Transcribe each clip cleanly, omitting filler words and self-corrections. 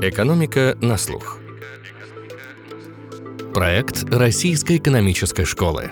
Экономика на слух. Проект Российской экономической школы.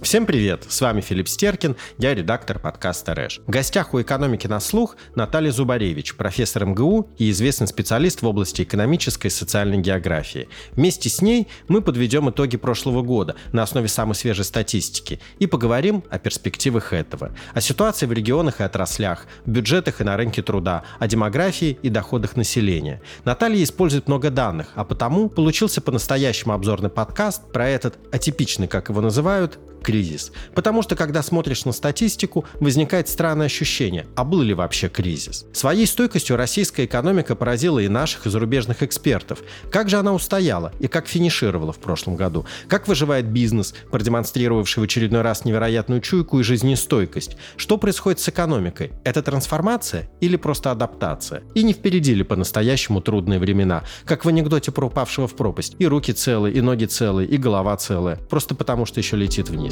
Всем привет! С вами Филипп Стеркин, я редактор подкаста «Рэш». В гостях у «Экономики на слух» Наталья Зубаревич, профессор МГУ и известный специалист в области экономической и социальной географии. Вместе с ней мы подведем итоги прошлого года на основе самой свежей статистики и поговорим о перспективах этого, о ситуации в регионах и отраслях, в бюджетах и на рынке труда, о демографии и доходах населения. Наталья использует много данных, а потому получился по-настоящему обзорный подкаст про этот атипичный, как его называют, кризис. Потому что, когда смотришь на статистику, возникает странное ощущение, а был ли вообще кризис? Своей стойкостью российская экономика поразила и наших, и зарубежных экспертов. Как же она устояла и как финишировала в прошлом году? Как выживает бизнес, продемонстрировавший в очередной раз невероятную чуйку и жизнестойкость? Что происходит с экономикой? Это трансформация или просто адаптация? И не впереди ли по-настоящему трудные времена? Как в анекдоте про упавшего в пропасть. И руки целые, и ноги целые, и голова целая. Просто потому, что еще летит вниз.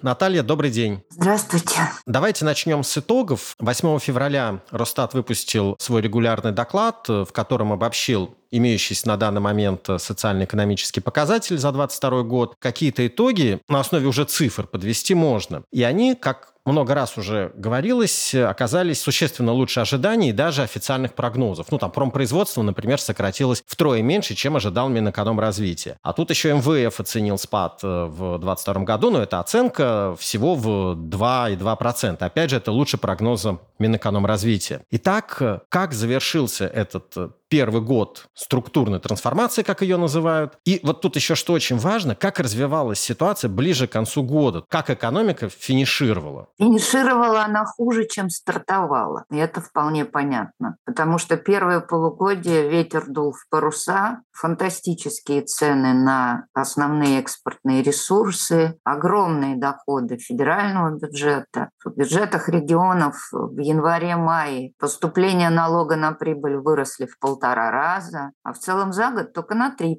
Наталья, добрый день. Здравствуйте. Давайте начнем с итогов. 8 февраля Росстат выпустил свой регулярный доклад, в котором обобщил имеющийся на данный момент социально-экономический показатель за 2022 год. Какие-то итоги на основе уже цифр подвести можно. И они, как много раз уже говорилось, оказались существенно лучше ожиданий и даже официальных прогнозов. Промпроизводство, например, сократилось втрое меньше, чем ожидал Минэкономразвития. А тут еще МВФ оценил спад в 2022 году, но эта оценка всего в 2,2%. Опять же, это лучше прогноза Минэкономразвития. Итак, как завершился этот первый год структурной трансформации, как ее называют? И вот тут еще что очень важно, как развивалась ситуация ближе к концу года, как экономика финишировала. Финишировала она хуже, чем стартовала. И это вполне понятно. Потому что первое полугодие ветер дул в паруса, фантастические цены на основные экспортные ресурсы, огромные доходы федерального бюджета. В бюджетах регионов в январе-мае поступления налога на прибыль выросли в 1,5 раза, а в целом за год только на 3%,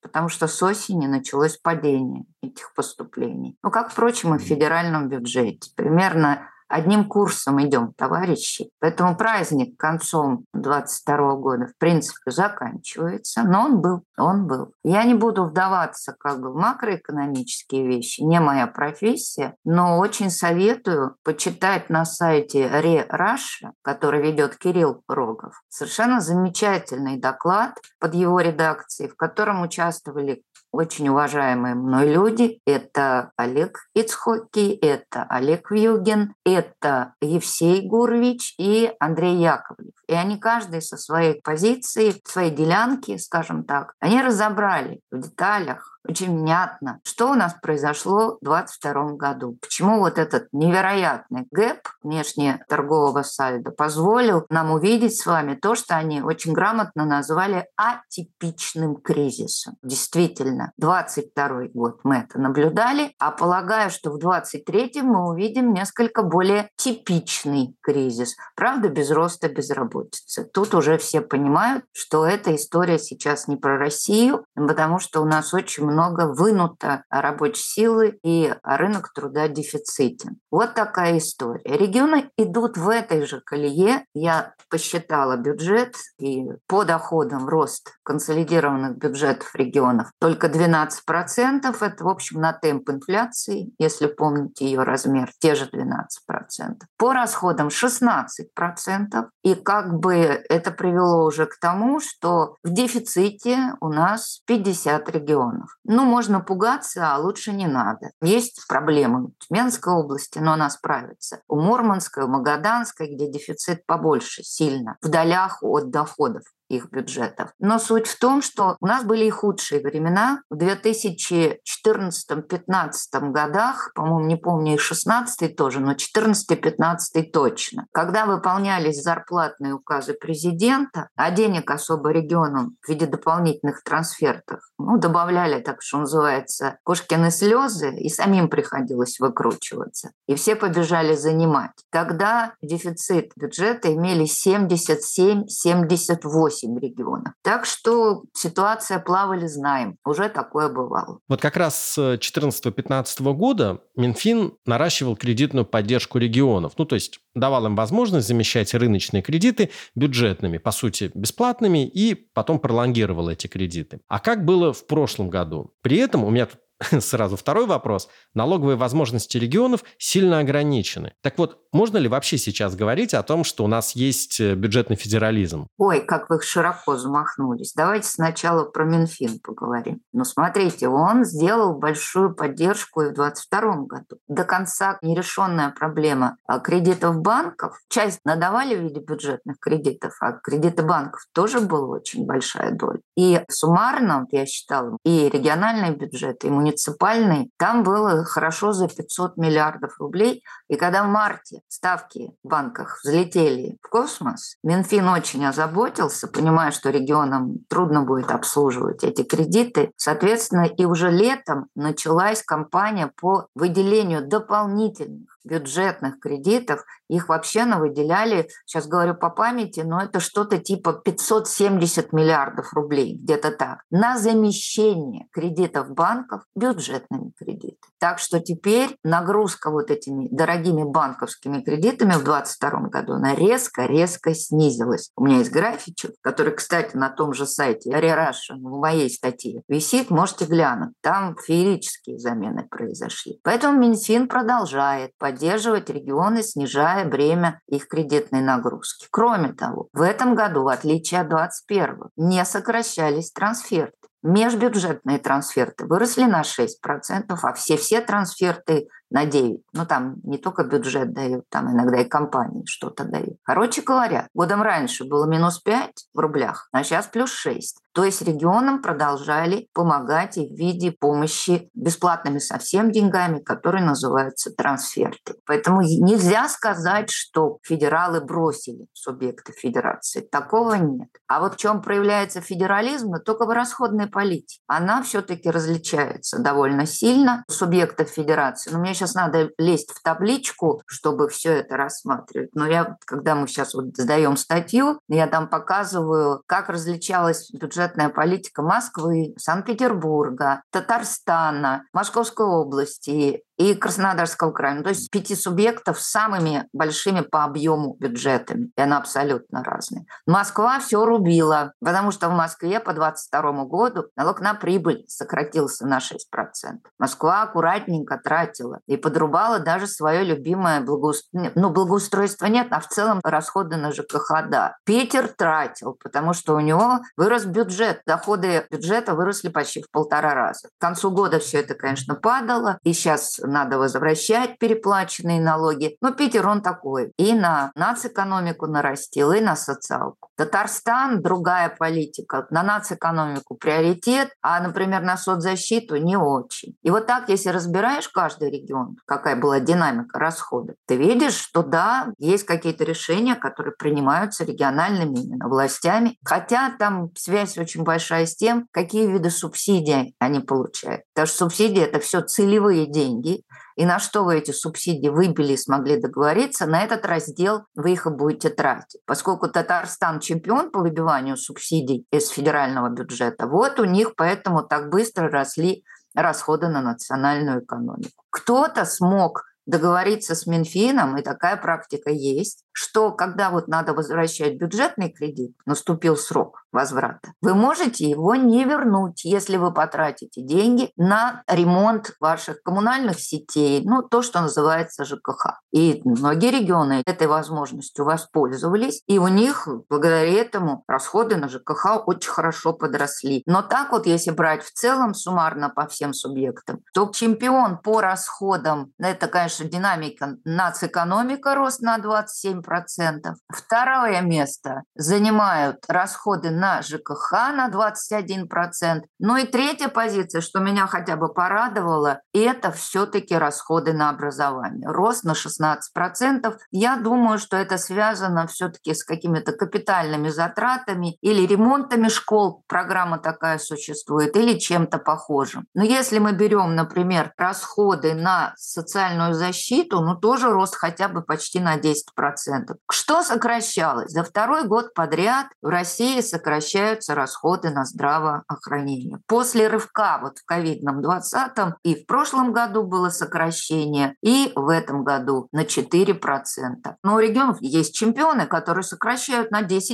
потому что с осени началось падение этих поступлений. Как, впрочем, и в федеральном бюджете. Примерно одним курсом идем, товарищи. Поэтому праздник концом 2022 года, в принципе, заканчивается, но он был. Я не буду вдаваться в макроэкономические вещи, не моя профессия, но очень советую почитать на сайте Re Russia, который ведет Кирилл Рогов, совершенно замечательный доклад под его редакцией, в котором участвовали очень уважаемые мной люди. Это Олег Ицхоки, это Олег Вьюгин, это Евсей Гурвич и Андрей Яковлев. И они каждый со своей позиции, своей делянки, скажем так, они разобрали в деталях очень внятно, что у нас произошло в 2022 году. Почему этот невероятный гэп внешнеторгового сальдо позволил нам увидеть с вами то, что они очень грамотно назвали атипичным кризисом. Действительно, 2022 год мы это наблюдали, а полагаю, что в 2023 мы увидим несколько более типичный кризис. Правда, без роста безработицы. Тут уже все понимают, что эта история сейчас не про Россию, потому что у нас очень много вынуто рабочей силы, и рынок труда дефицитен. Вот такая история. Регионы идут в этой же колее. Я посчитала бюджет, и по доходам рост консолидированных бюджетов регионов только 12%. Это, в общем, на темп инфляции, если помните ее размер, те же 12%. По расходам 16%. И это привело уже к тому, что в дефиците у нас 50 регионов. Можно пугаться, а лучше не надо. Есть проблемы в Тюменской области, но она справится. У Мурманской, у Магаданской, где дефицит побольше, сильно, в долях от доходов их бюджетов. Но суть в том, что у нас были и худшие времена. В 2014-2015 годах, по-моему, не помню, и 2016 тоже, но 2014-2015 точно. Когда выполнялись зарплатные указы президента, а денег особо регионам в виде дополнительных трансфертов добавляли, так что называется, кошкины слезы, и самим приходилось выкручиваться. И все побежали занимать. Тогда дефицит бюджета имели 77-78%. 8 регионов. Так что ситуация плавали знаем. Уже такое бывало. Вот как раз с 2014-2015 года Минфин наращивал кредитную поддержку регионов. Ну, то есть давал им возможность замещать рыночные кредиты бюджетными, по сути, бесплатными, и потом пролонгировал эти кредиты. А как было в прошлом году? При этом у меня тут сразу второй вопрос. Налоговые возможности регионов сильно ограничены. Так вот, можно ли вообще сейчас говорить о том, что у нас есть бюджетный федерализм? Ой, как вы широко замахнулись. Давайте сначала про Минфин поговорим. Ну, смотрите, он сделал большую поддержку и в 2022 году. До конца нерешенная проблема кредитов банков. Часть надавали в виде бюджетных кредитов, а кредиты банков тоже была очень большая доля. И суммарно, я считала, и региональные бюджеты, и муниципальный, там было хорошо за 500 миллиардов рублей. И когда в марте ставки в банках взлетели в космос, Минфин очень озаботился, понимая, что регионам трудно будет обслуживать эти кредиты. Соответственно, и уже летом началась кампания по выделению дополнительных бюджетных кредитов. Их вообще навыделяли, сейчас говорю по памяти, но это что-то типа 570 миллиардов рублей, где-то так, на замещение кредитов банков бюджетными кредитами. Так что теперь нагрузка вот этими дорогими банковскими кредитами в 2022 году, она резко-резко снизилась. У меня есть графичек, который, кстати, на том же сайте Re Russia, в моей статье, висит, можете глянуть. Там феерические замены произошли. Поэтому Минфин продолжает поддерживать регионы, снижая бремя их кредитной нагрузки. Кроме того, в этом году, в отличие от 2021, не сокращались трансферты. Межбюджетные трансферты выросли на 6%, а все трансферты на 9%. Ну, там не только бюджет дают, там иногда и компании что-то дают. Короче говоря, годом раньше было минус 5 в рублях, а сейчас плюс 6. То есть регионам продолжали помогать и в виде помощи бесплатными совсем деньгами, которые называются трансферты. Поэтому нельзя сказать, что федералы бросили субъекты федерации. Такого нет. А вот в чем проявляется федерализм, только в расходной политике. Она все-таки различается довольно сильно у субъектов федерации. Но мне сейчас надо лезть в табличку, чтобы все это рассматривать. Но я, когда мы сейчас вот сдаем статью, я там показываю, как различалась бюджетная политика Москвы, Санкт-Петербурга, Татарстана, Московской области и Краснодарского края. Ну, то есть 5 субъектов с самыми большими по объему бюджетами. И она абсолютно разная. Москва все рубила, потому что в Москве по 2022 году налог на прибыль сократился на 6%. Москва аккуратненько тратила и подрубала даже свое любимое благоустройство. Ну, благоустройства нет, а в целом расходы на ЖКХ, да. Питер тратил, потому что у него вырос бюджет. Доходы бюджета выросли почти в 1,5 раза. К концу года все это, конечно, падало. И сейчас надо возвращать переплаченные налоги. Но Питер, он такой. И на нацэкономику нарастил, и на социалку. Татарстан – другая политика. На нацэкономику приоритет, а, например, на соцзащиту не очень. И вот так, если разбираешь каждый регион, какая была динамика расходов, ты видишь, что да, есть какие-то решения, которые принимаются региональными именно властями. Хотя там связь очень большая с тем, какие виды субсидий они получают. Потому что субсидии – это все целевые деньги. И на что вы эти субсидии выбили и смогли договориться, на этот раздел вы их и будете тратить. Поскольку Татарстан чемпион по выбиванию субсидий из федерального бюджета, вот у них поэтому так быстро росли расходы на национальную экономику. Кто-то смог договориться с Минфином, и такая практика есть, что когда вот надо возвращать бюджетный кредит, наступил срок возврата, вы можете его не вернуть, если вы потратите деньги на ремонт ваших коммунальных сетей, ну, то, что называется ЖКХ. И многие регионы этой возможностью воспользовались, и у них благодаря этому расходы на ЖКХ очень хорошо подросли. Но так вот, если брать в целом суммарно по всем субъектам, то чемпион по расходам, это, конечно, динамика нацэкономика, рост на 27%. Второе место занимают расходы на ЖКХ на 21%. Ну и третья позиция, что меня хотя бы порадовало, это все-таки расходы на образование. Рост на 16%. Я думаю, что это связано все-таки с какими-то капитальными затратами или ремонтами школ, программа такая существует, или чем-то похожим. Но если мы берем, например, расходы на социальную защиту, но тоже рост хотя бы почти на 10%. 2,5%. Что сокращалось? За второй год подряд в России сокращаются расходы на здравоохранение. После рывка вот в ковидном 20-м и в прошлом году было сокращение, и в этом году на 4%. Но у регионов есть чемпионы, которые сокращают на 10-15%.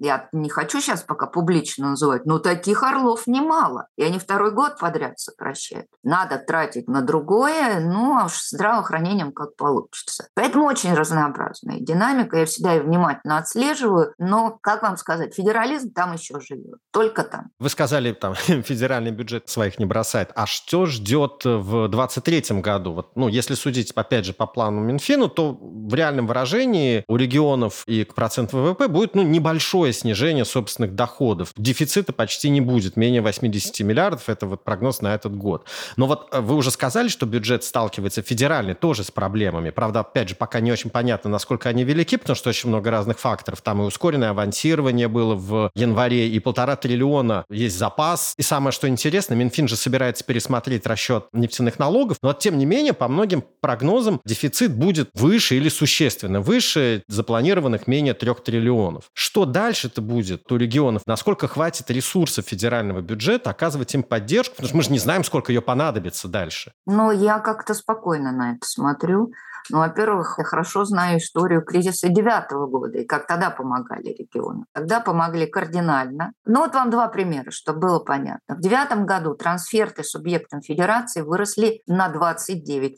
Я не хочу сейчас пока публично называть, но таких орлов немало. И они второй год подряд сокращают. Надо тратить на другое, ну а уж с здравоохранением как получится. Поэтому очень разнообразная динамика. Я всегда ее внимательно отслеживаю. Но, как вам сказать, федерализм там еще живет. Только там. Вы сказали, там федеральный бюджет своих не бросает. А что ждет в 2023 году? Вот, ну, если судить, опять же, по плану Минфина, то в реальном выражении у регионов и к проценту ВВП будет небольшое снижение собственных доходов. Дефицита почти не будет, менее 80 миллиардов. Это вот прогноз на этот год. Но вот вы уже сказали, что бюджет сталкивается федеральный тоже с проблемами. Правда, опять же, пока не очень понятно, насколько они велики, потому что очень много разных факторов. Там и ускоренное авансирование было в январе, и 1,5 триллиона есть запас. И самое, что интересно, Минфин же собирается пересмотреть расчет нефтяных налогов, но тем не менее, по многим прогнозам, дефицит будет выше или существенно выше запланированных менее 3 триллионов. Что дальше-то будет у регионов? Насколько хватит ресурсов федерального бюджета оказывать им поддержку? Потому что мы же не знаем, сколько ее понадобится дальше. Но я как-то спокойно на это смотрю. Ну, во-первых, я хорошо знаю историю кризиса 2009 года и как тогда помогали регионам. Тогда помогли кардинально. Ну, вот вам два примера, чтобы было понятно. В 2009 году трансферты субъектам федерации выросли на 29%,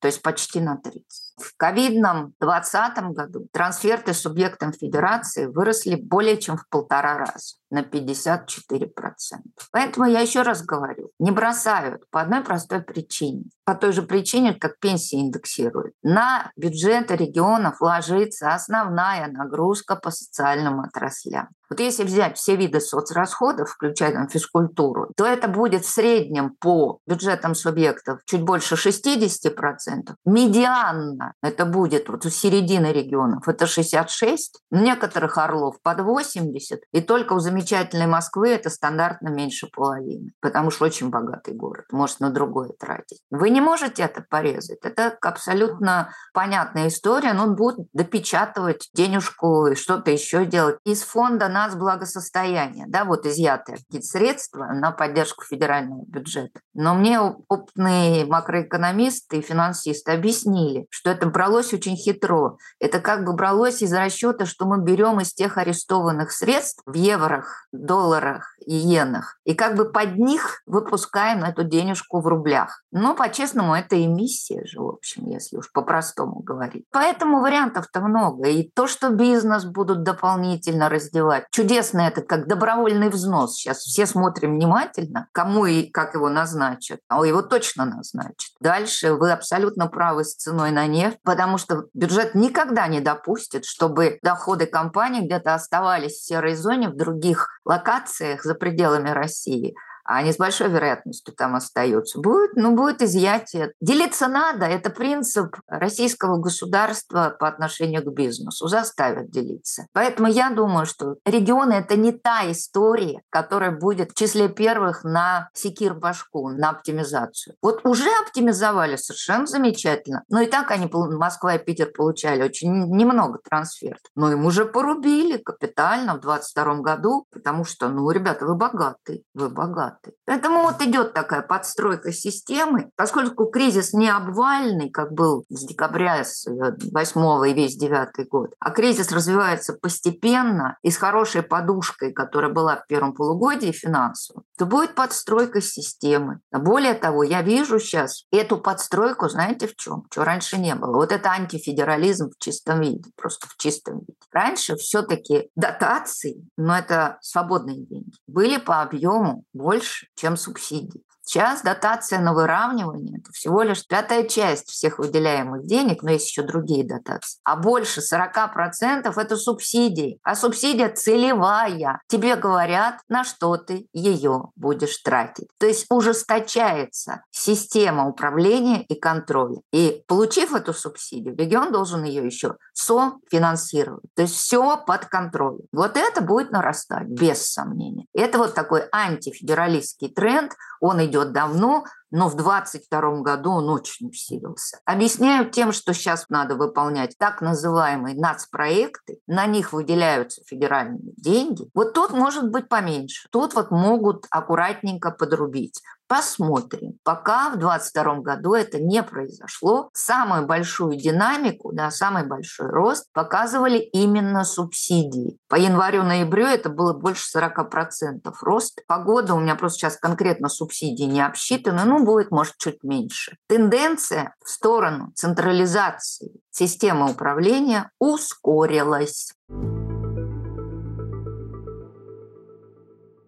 то есть почти на 30%. В ковидном 2020 году трансферты субъектам федерации выросли более чем в 1,5 раза, на 54%. Поэтому я еще раз говорю, не бросают по одной простой причине. По той же причине, как пенсии индексируют. На бюджеты регионов ложится основная нагрузка по социальным отраслям. Вот если взять все виды соцрасходов, включая там физкультуру, то это будет в среднем по бюджетам субъектов чуть больше 60%. Медианно это будет вот у середины регионов, это 66%, у некоторых орлов под 80%, и только у замечательной Москвы это стандартно меньше половины, потому что очень богатый город, может на другое тратить. Вы не можете это порезать, это абсолютно понятная история, но он будет допечатывать денежку и что-то еще делать. Из фонда нас благосостояние, да, вот изъятые какие-то средства на поддержку федерального бюджета. Но мне опытные макроэкономисты и финансисты объяснили, что это бралось очень хитро. Это как бы бралось из расчета, что мы берем из тех арестованных средств в еврох, долларах и иенах, и как бы под них выпускаем эту денежку в рублях. Но, по-честному, это эмиссия же, в общем, если уж по-простому говорить. Поэтому вариантов-то много. И то, что бизнес будут дополнительно раздевать. Чудесно это, как добровольный взнос. Сейчас все смотрим внимательно, кому и как его назначат. А его точно назначат. Дальше вы абсолютно правы с ценой на нефть, потому что бюджет никогда не допустит, чтобы доходы компаний где-то оставались в серой зоне, в других локациях за пределами России. А они с большой вероятностью там остаются. Будет изъятие. Делиться надо. Это принцип российского государства по отношению к бизнесу. Заставят делиться. Поэтому я думаю, что регионы — это не та история, которая будет в числе первых на секир-башку, на оптимизацию. Вот уже оптимизовали совершенно замечательно. Но и так они, Москва и Питер, получали очень немного трансферов. Но им уже порубили капитально в 2022 году, потому что, ребята, вы богаты. Поэтому вот идет такая подстройка системы. Поскольку кризис не обвальный, как был с декабря, с 8 и весь 9 год, а кризис развивается постепенно и с хорошей подушкой, которая была в первом полугодии финансовой, то будет подстройка системы. Более того, я вижу сейчас эту подстройку, знаете, в чем? Чего раньше не было. Вот это антифедерализм в чистом виде, просто в чистом виде. Раньше все-таки дотации, но это свободные деньги, были по объему больше, чем субсидии. Сейчас дотация на выравнивание – это всего лишь 5% всех выделяемых денег, но есть еще другие дотации. А больше 40% – это субсидии. А субсидия целевая. Тебе говорят, на что ты ее будешь тратить. То есть ужесточается система управления и контроля. И получив эту субсидию, регион должен ее еще софинансировать. То есть все под контролем. Вот это будет нарастать, без сомнения. Это вот такой антифедералистский тренд, он идет давно, но в 2022 году он очень усилился. Объясняю тем, что сейчас надо выполнять так называемые нацпроекты, на них выделяются федеральные деньги. Вот тут может быть поменьше, тут вот могут аккуратненько подрубить. Посмотрим. Пока в 2022 году это не произошло. Самую большую динамику, да, самый большой рост показывали именно субсидии. По январю-ноябрю это было больше 40% рост. По году у меня просто сейчас конкретно субсидии не обсчитаны, ну, будет, может, чуть меньше. Тенденция в сторону централизации системы управления ускорилась.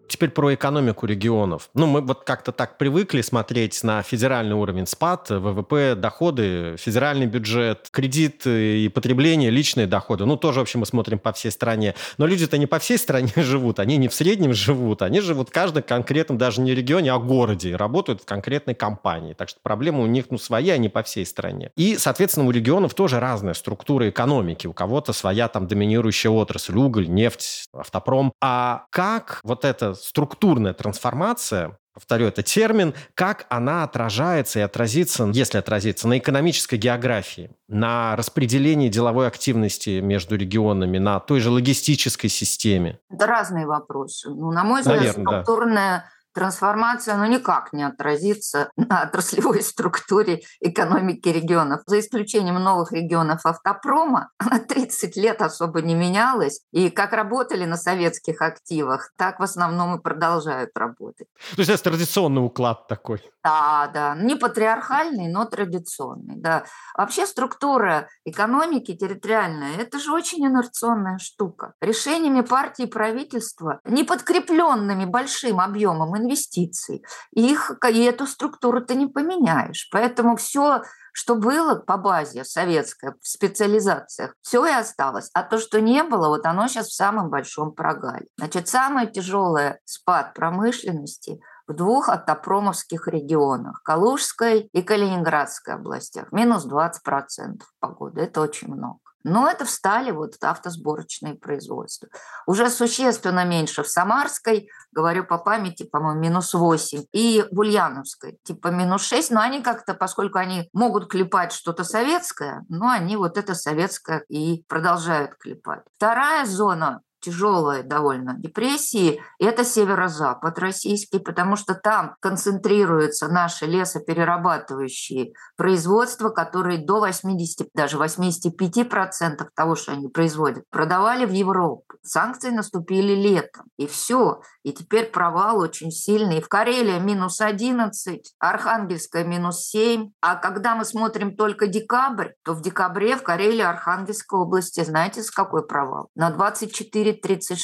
Теперь про экономику регионов. Ну, мы вот как-то так привыкли смотреть на федеральный уровень: спад, ВВП, доходы, федеральный бюджет, кредиты и потребление, личные доходы. Ну, тоже, в общем, мы смотрим по всей стране. Но люди-то не по всей стране живут, они не в среднем живут, они живут в каждом конкретном, даже не регионе, а городе, и работают в конкретной компании. Так что проблемы у них, ну, свои, а не по всей стране. И, соответственно, у регионов тоже разная структура экономики. У кого-то своя там доминирующая отрасль, уголь, нефть, автопром. А как вот это структурная трансформация, повторю, это термин, как она отражается и отразится, если отразится, на экономической географии, на распределении деловой активности между регионами, на той же логистической системе? Это разные вопросы. Ну, на мой взгляд, наверное, структурная трансформация, но никак не отразится на отраслевой структуре экономики регионов. За исключением новых регионов автопрома, она 30 лет особо не менялась. И как работали на советских активах, так в основном и продолжают работать. То есть это традиционный уклад такой. Да. Не патриархальный, но традиционный. Да. Вообще структура экономики территориальная – это же очень инерционная штука. Решениями партии и правительства, не подкрепленными большим объемом инвестиций, и эту структуру ты не поменяешь. Поэтому все, что было по базе советское в специализациях, все и осталось. А то, что не было, вот оно сейчас в самом большом прогале. Значит, самый тяжелый спад промышленности в двух автопромовских регионах – Калужской и Калининградской областях. Минус 20% по году. Это очень много. Но это встали вот автосборочные производства. Уже существенно меньше в Самарской, говорю по памяти, по-моему, минус 8, и в Ульяновской, типа минус 6, но они как-то, поскольку они могут клепать что-то советское, но они вот это советское и продолжают клепать. Вторая зона тяжелой довольно депрессии, это северо-запад российский, потому что там концентрируются наши лесоперерабатывающие производства, которые до 80, даже 85% того, что они производят, продавали в Европу. Санкции наступили летом, и все. И теперь провал очень сильный. В Карелии минус 11, Архангельская минус 7. А когда мы смотрим только декабрь, то в декабре в Карелии, Архангельской области, знаете, с какой провал? На 24-36%.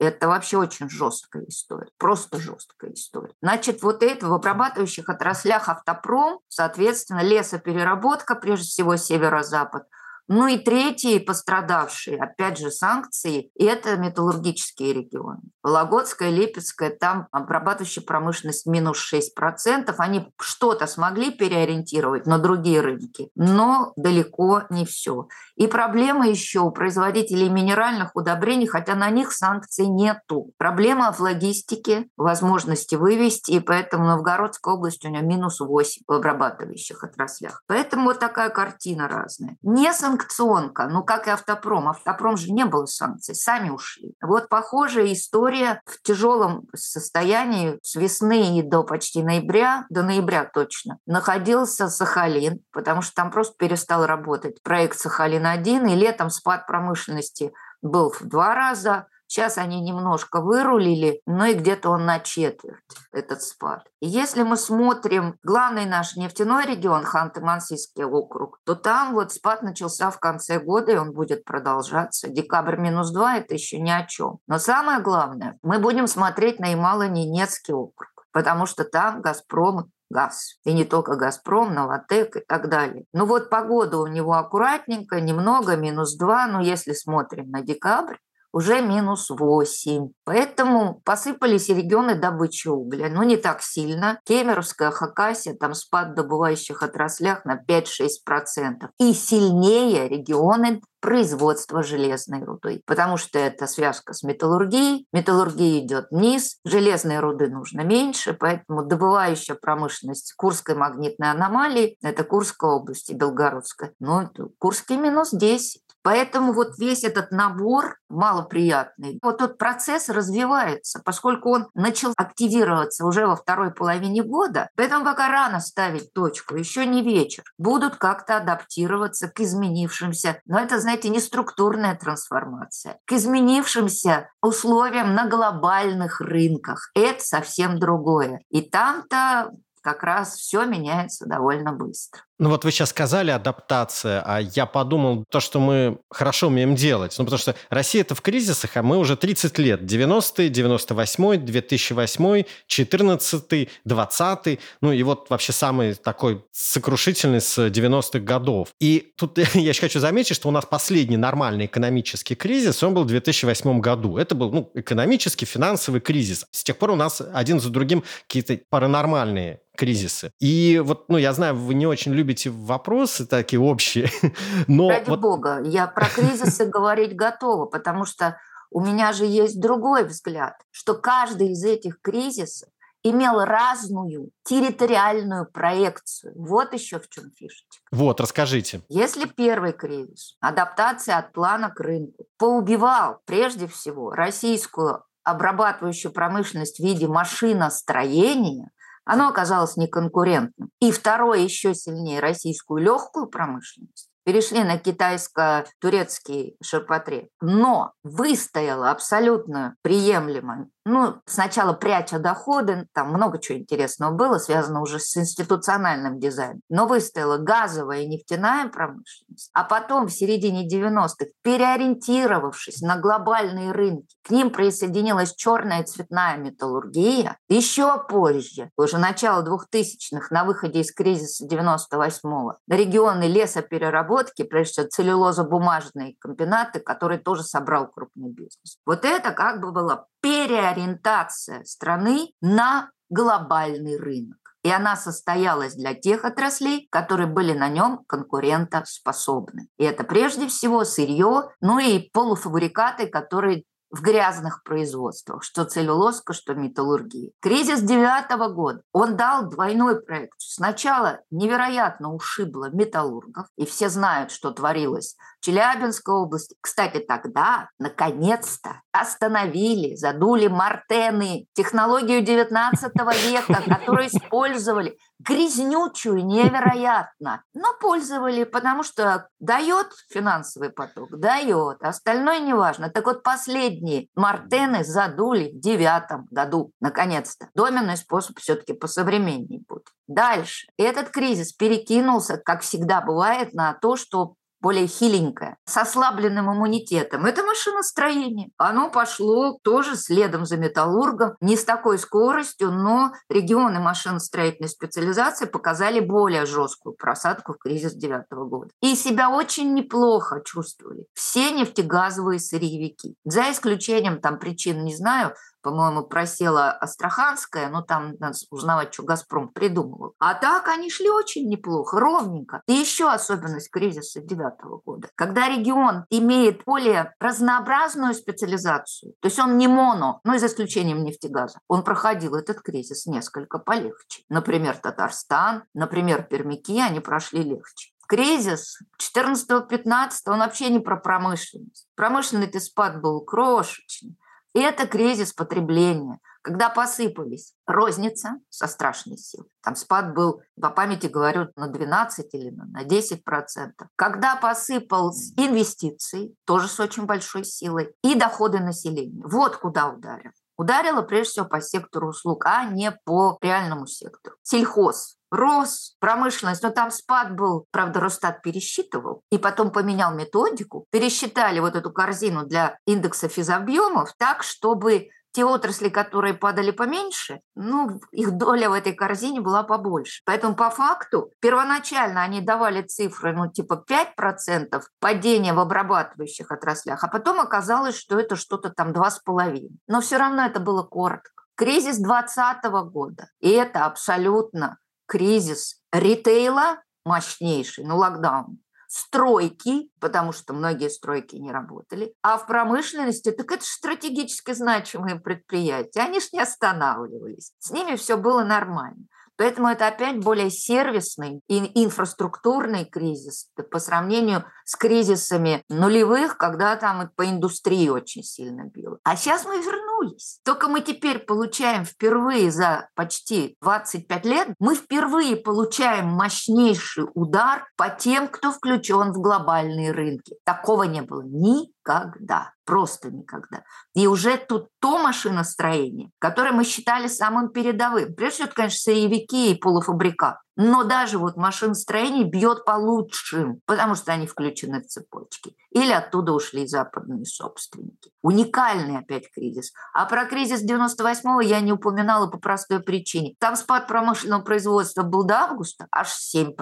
Это вообще очень жесткая история, просто жесткая история. Значит, вот это в обрабатывающих отраслях автопром, соответственно, лесопереработка, прежде всего северо-запад. Ну и третьи пострадавшие, опять же, санкции, это металлургические регионы. Вологодская, Липецкая, там обрабатывающая промышленность минус 6%. Они что-то смогли переориентировать на другие рынки, но далеко не все. И проблема еще у производителей минеральных удобрений, хотя на них санкций нету. Проблема в логистике, возможности вывести, и поэтому Новгородская область у нее минус 8 в обрабатывающих отраслях. Поэтому вот такая картина разная. Не санкционка, ну как и автопром. Автопром же не было санкций, сами ушли. Вот похожая история в тяжелом состоянии с весны и до почти ноября, до ноября точно, находился Сахалин, потому что там просто перестал работать проект Сахалин-1, и летом спад промышленности был в 2 раза. Сейчас они немножко вырулили, но и где-то он на четверть, этот спад. И если мы смотрим главный наш нефтяной регион, Ханты-Мансийский округ, то там вот спад начался в конце года, и он будет продолжаться. Декабрь минус 2 – это еще ни о чем. Но самое главное, мы будем смотреть на Ямало-Ненецкий округ, потому что там «Газпром» газ. И не только «Газпром», «Новатэк» и так далее. Ну вот погода у него аккуратненько, немного, минус 2, но если смотрим на декабрь, уже минус 8. Поэтому посыпались и регионы добычи угля. Но не так сильно. Кемеровская, Хакасия, там спад в добывающих отраслях на 5-6%. И сильнее регионы производства железной руды, потому что это связка с металлургией. Металлургия идет вниз, железной руды нужно меньше, поэтому добывающая промышленность Курской магнитной аномалии — это Курская область и Белгородская. Но Курский минус 10. Поэтому вот весь этот набор малоприятный. Вот тот процесс развивается, поскольку он начал активироваться уже во второй половине года. Поэтому пока рано ставить точку, еще не вечер. Будут как-то адаптироваться к изменившимся, но это, знаете, не структурная трансформация, к изменившимся условиям на глобальных рынках. Это совсем другое. И там-то как раз все меняется довольно быстро. Ну вот вы сейчас сказали адаптация, а я подумал, то, что мы хорошо умеем делать. Ну потому что Россия-то в кризисах, а мы уже 30 лет. 90-е, 98-й, 2008-й, 14-й, 20-й. Ну и вот вообще самый такой сокрушительный с 90-х годов. И тут я еще хочу заметить, что у нас последний нормальный экономический кризис, он был в 2008 году. Это был экономический, финансовый кризис. С тех пор у нас один за другим какие-то паранормальные кризисы. И вот, я знаю, вы не очень любите вопросы такие общие, но... Ради бога, я про кризисы говорить готова, потому что у меня же есть другой взгляд, что каждый из этих кризисов имел разную территориальную проекцию. Вот еще в чем фишечка. Вот, расскажите. Если первый кризис, адаптация от плана к рынку, поубивал прежде всего российскую обрабатывающую промышленность в виде машиностроения, оно оказалось неконкурентным. И второе, еще сильнее, российскую легкую промышленность. Перешли на китайско-турецкий ширпотреб. Но выстояла абсолютно приемлемая. Сначала пряча доходы, там много чего интересного было, связано уже с институциональным дизайном, но выстояла газовая и нефтяная промышленность, а потом в середине 90-х, переориентировавшись на глобальные рынки, к ним присоединилась черная и цветная металлургия. Еще позже, уже начало 2000-х, на выходе из кризиса 98-го, регионы лесопереработки, прежде всего целлюлозо-бумажные комбинаты, которые тоже собрал крупный бизнес. Вот это как бы была переориентация страны на глобальный рынок. И она состоялась для тех отраслей, которые были на нем конкурентоспособны. И это прежде всего сырье, и полуфабрикаты, которые в грязных производствах, что целлюлозка, что металлургия. Кризис 2009 года, он дал двойной проект. Сначала невероятно ушибло металлургов, и все знают, что творилось в Челябинской области. Кстати, тогда, наконец-то, остановили, задули мартены, технологию 19 века, которую использовали, грязнючую невероятно, но пользовали, потому что дает финансовый поток, дает, остальное неважно. Так вот, последние мартены задули в 2009 году, наконец-то. Доменный способ все-таки посовременнее будет. Дальше. Этот кризис перекинулся, как всегда бывает, на то, что более хиленькое, с ослабленным иммунитетом. Это машиностроение. Оно пошло тоже следом за металлургом, не с такой скоростью, но регионы машиностроительной специализации показали более жесткую просадку в кризис 2009 года. И себя очень неплохо чувствовали все нефтегазовые сырьевики. За исключением, причин не знаю, по-моему, просела Астраханская, но там надо узнавать, что «Газпром» придумывал. А так они шли очень неплохо, ровненько. И еще особенность кризиса 2009 года, когда регион имеет более разнообразную специализацию, то есть он не моно, за исключением нефтегаза, он проходил этот кризис несколько полегче. Например, Татарстан, например, Пермяки, они прошли легче. Кризис 2014-2015, он вообще не про промышленность. Промышленный-то спад был крошечный. И это кризис потребления, когда посыпались розница со страшной силой. Там спад был, по памяти говорю, на 12 или на 10%. Когда посыпались инвестиции, тоже с очень большой силой, и доходы населения. Вот куда ударило. Ударило прежде всего по сектору услуг, а не по реальному сектору. Сельхоз рос, промышленность, там спад был, правда, Росстат пересчитывал и потом поменял методику, пересчитали вот эту корзину для индекса физобъемов так, чтобы те отрасли, которые падали поменьше, их доля в этой корзине была побольше. Поэтому по факту первоначально они давали цифры 5% падения в обрабатывающих отраслях, а потом оказалось, что это что-то 2,5%. Но все равно это было коротко. Кризис 2020 года, и это абсолютно кризис ритейла мощнейший, локдаун, стройки, потому что многие стройки не работали, а в промышленности, так это же стратегически значимые предприятия, они же не останавливались, с ними все было нормально. Поэтому это опять более сервисный и инфраструктурный кризис по сравнению с кризисами нулевых, когда там по индустрии очень сильно било. А сейчас мы вернулись. Только мы теперь получаем впервые за почти 25 лет, мы впервые получаем мощнейший удар по тем, кто включен в глобальные рынки. Такого не было никогда. Просто никогда. И уже тут то машиностроение, которое мы считали самым передовым. Прежде всего, это, конечно, сырьевики и полуфабрикаты. Но даже вот машиностроение бьет по лучшим, потому что они включены в цепочки. Или оттуда ушли западные собственники. Уникальный опять кризис. А про кризис 98-го я не упоминала по простой причине. Там спад промышленного производства был до августа аж 7%.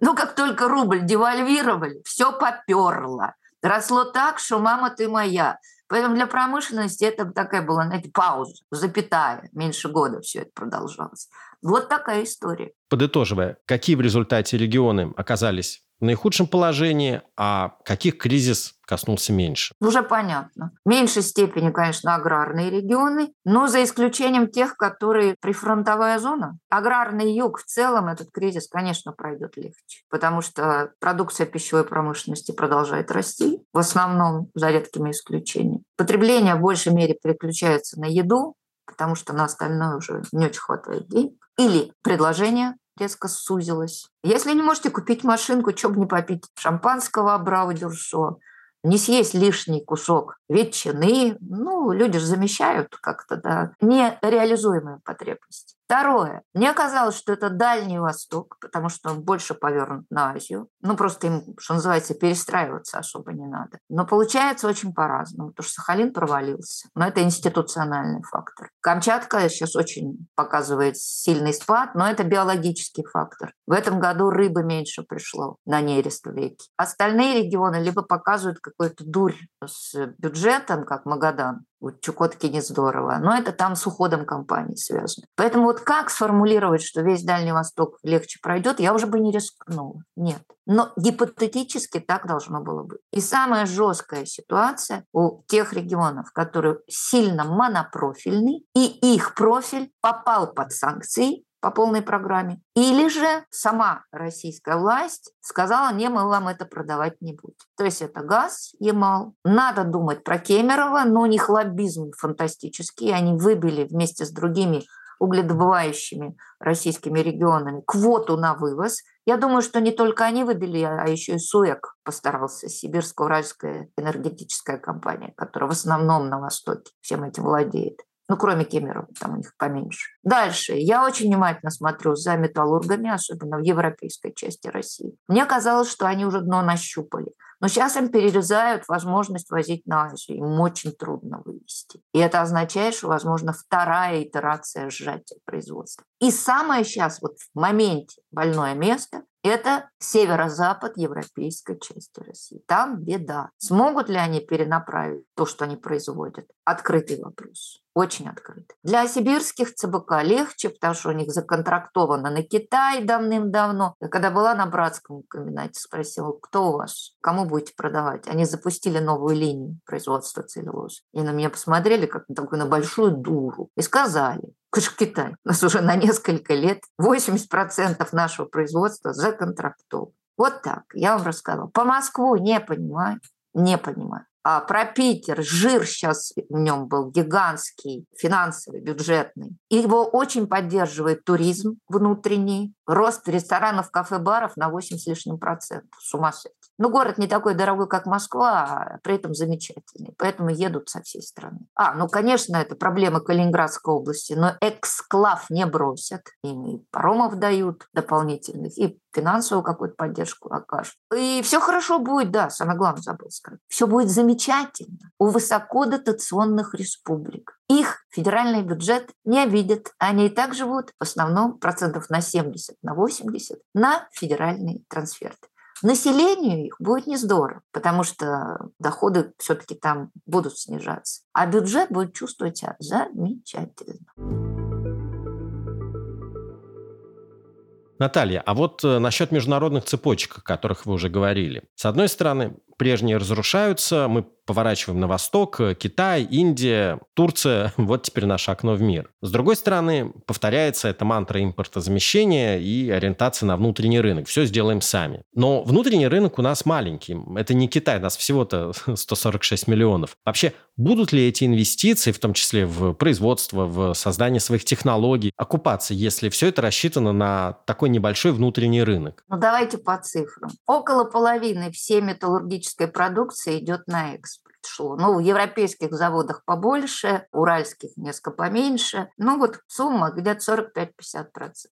Но как только рубль девальвировали, все поперло. Росло так, что «мама, ты моя». Поэтому для промышленности это такая была, знаете, пауза, запятая. Меньше года все это продолжалось. Вот такая история. Подытоживая, какие в результате регионы оказались в наихудшем положении, а каких кризис коснулся меньше? Уже понятно. В меньшей степени, конечно, аграрные регионы, но за исключением тех, которые прифронтовая зона. Аграрный юг в целом этот кризис, конечно, пройдет легче, потому что продукция пищевой промышленности продолжает расти, в основном за редкими исключениями. Потребление в большей мере переключается на еду, потому что на остальное уже не очень хватает денег. Или предложение резко сузилось. Если не можете купить машинку, чё бы не попить шампанского абрау дюрсо, не съесть лишний кусок ветчины, люди же замещают как-то, да, нереализуемые потребности. Второе. Мне казалось, что это Дальний Восток, потому что он больше повернут на Азию. Просто им, что называется, перестраиваться особо не надо. Но получается очень по-разному, потому что Сахалин провалился. Но это институциональный фактор. Камчатка сейчас очень показывает сильный спад, но это биологический фактор. В этом году рыбы меньше пришло на нерест в реки. Остальные регионы либо показывают какую-то дурь с бюджетом, как Магадан, у Чукотки не здорово, но это там с уходом компаний связано. Поэтому вот как сформулировать, что весь Дальний Восток легче пройдет, я уже бы не рискнула. Нет. Но гипотетически так должно было быть. И самая жесткая ситуация у тех регионов, которые сильно монопрофильны, и их профиль попал под санкции по полной программе. Или же сама российская власть сказала, не, мы вам это продавать не будем. То есть это газ, Ямал. Надо думать про Кемерово, но у них лоббизм фантастический. Они выбили вместе с другими угледобывающими российскими регионами квоту на вывоз. Я думаю, что не только они выбили, а еще и СУЭК постарался, Сибирско-Уральская энергетическая компания, которая в основном на Востоке всем этим владеет. Кроме Кемерова, там у них поменьше. Дальше. Я очень внимательно смотрю за металлургами, особенно в европейской части России. Мне казалось, что они уже дно нащупали. Но сейчас им перерезают возможность возить на Азию. Им очень трудно вывести. И это означает, что, возможно, вторая итерация сжатия производства. И самое сейчас, вот в моменте, больное место – это северо-запад европейской части России. Там беда. Смогут ли они перенаправить то, что они производят? Открытый вопрос. Очень открыт. Для сибирских ЦБК легче, потому что у них законтрактовано на Китай давным-давно. Я когда была на Братском комбинате, спросила, кто у вас, кому будете продавать? Они запустили новую линию производства целлюлозы. И на меня посмотрели, как на такую, на большую дуру. И сказали, конечно, Китай. У нас уже на несколько лет 80% нашего производства законтрактовано. Вот так, я вам рассказала. По Москву не понимаю. А про Питер, жир сейчас в нем был гигантский, финансовый, бюджетный. Его очень поддерживает туризм внутренний, рост ресторанов, кафе, баров на 80% с лишним. С ума сойти. Город не такой дорогой, как Москва, а при этом замечательный. Поэтому едут со всей страны. Конечно, это проблема Калининградской области, но эксклав не бросят. Им и паромов дают дополнительных, и финансовую какую-то поддержку окажут. И все хорошо будет, да, самое главное забыл сказать. Все будет замечательно у высокодотационных республик. Их федеральный бюджет не обидит. Они и так живут в основном 70-80% на федеральные трансферты. Населению их будет не здорово, потому что доходы все-таки там будут снижаться. А бюджет будет чувствовать себя замечательно. Наталья, а вот насчет международных цепочек, о которых вы уже говорили. С одной стороны, прежние разрушаются, мы поворачиваем на восток, Китай, Индия, Турция, вот теперь наше окно в мир. С другой стороны, повторяется эта мантра импортозамещения и ориентация на внутренний рынок. Все сделаем сами. Но внутренний рынок у нас маленький. Это не Китай, нас всего-то 146 миллионов. Вообще, будут ли эти инвестиции, в том числе в производство, в создание своих технологий, окупаться, если все это рассчитано на такой небольшой внутренний рынок? Ну, давайте по цифрам. Около половины всей металлургической продукции идет на экспорт. Шло. Ну, в европейских заводах побольше, уральских несколько поменьше. Ну, вот сумма где-то 45-50%.